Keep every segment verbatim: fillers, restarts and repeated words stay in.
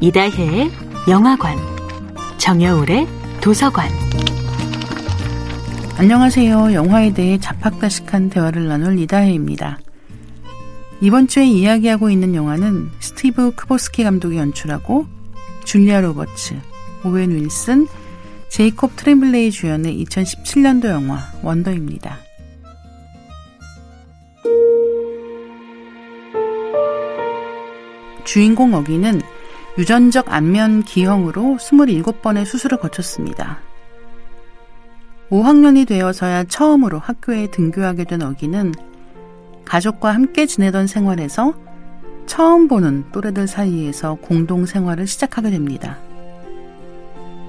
이다혜의 영화관, 정여울의 도서관. 안녕하세요. 영화에 대해 잡학다식한 대화를 나눌 이다혜입니다. 이번 주에 이야기하고 있는 영화는 스티브 크보스키 감독이 연출하고 줄리아 로버츠, 오웬 윌슨, 제이콥 트렘블레이 주연의 이천십칠 년도 영화 원더입니다. 주인공 어기는 유전적 안면 기형으로 스물일곱 번의 수술을 거쳤습니다. 오 학년이 되어서야 처음으로 학교에 등교하게 된 어기는 가족과 함께 지내던 생활에서 처음 보는 또래들 사이에서 공동생활을 시작하게 됩니다.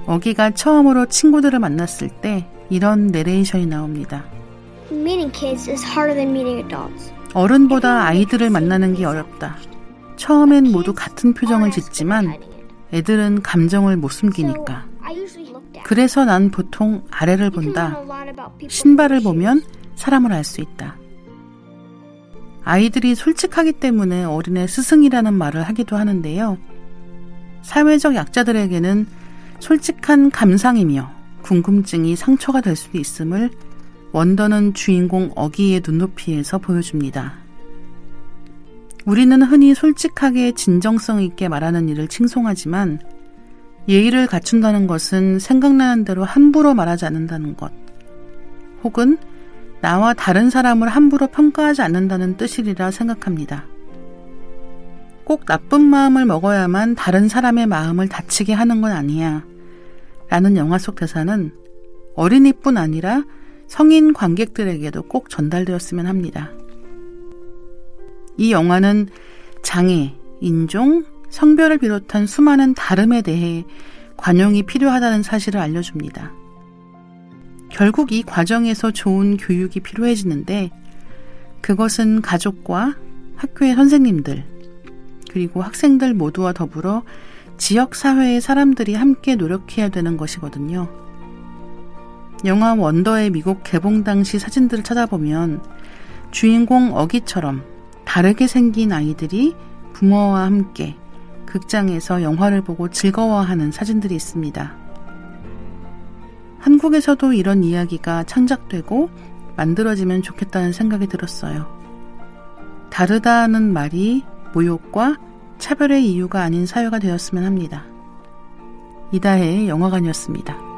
어기가 처음으로 친구들을 만났을 때 이런 내레이션이 나옵니다. Meeting kids is harder than meeting adults. 어른보다 아이들을 만나는 게 어렵다. 처음엔 모두 같은 표정을 짓지만 애들은 감정을 못 숨기니까. 그래서 난 보통 아래를 본다. 신발을 보면 사람을 알 수 있다. 아이들이 솔직하기 때문에 어린애 스승이라는 말을 하기도 하는데요. 사회적 약자들에게는 솔직한 감상이며 궁금증이 상처가 될 수도 있음을 원더는 주인공 어기의 눈높이에서 보여줍니다. 우리는 흔히 솔직하게 진정성 있게 말하는 일을 칭송하지만 예의를 갖춘다는 것은 생각나는 대로 함부로 말하지 않는다는 것, 혹은 나와 다른 사람을 함부로 평가하지 않는다는 뜻이리라 생각합니다. 꼭 나쁜 마음을 먹어야만 다른 사람의 마음을 다치게 하는 건 아니야 라는 영화 속 대사는 어린이뿐 아니라 성인 관객들에게도 꼭 전달되었으면 합니다. 이 영화는 장애, 인종, 성별을 비롯한 수많은 다름에 대해 관용이 필요하다는 사실을 알려줍니다. 결국 이 과정에서 좋은 교육이 필요해지는데 그것은 가족과 학교의 선생님들 그리고 학생들 모두와 더불어 지역사회의 사람들이 함께 노력해야 되는 것이거든요. 영화 원더의 미국 개봉 당시 사진들을 찾아보면 주인공 어기처럼 다르게 생긴 아이들이 부모와 함께 극장에서 영화를 보고 즐거워하는 사진들이 있습니다. 한국에서도 이런 이야기가 창작되고 만들어지면 좋겠다는 생각이 들었어요. 다르다는 말이 모욕과 차별의 이유가 아닌 사유가 되었으면 합니다. 이다혜의 영화관이었습니다.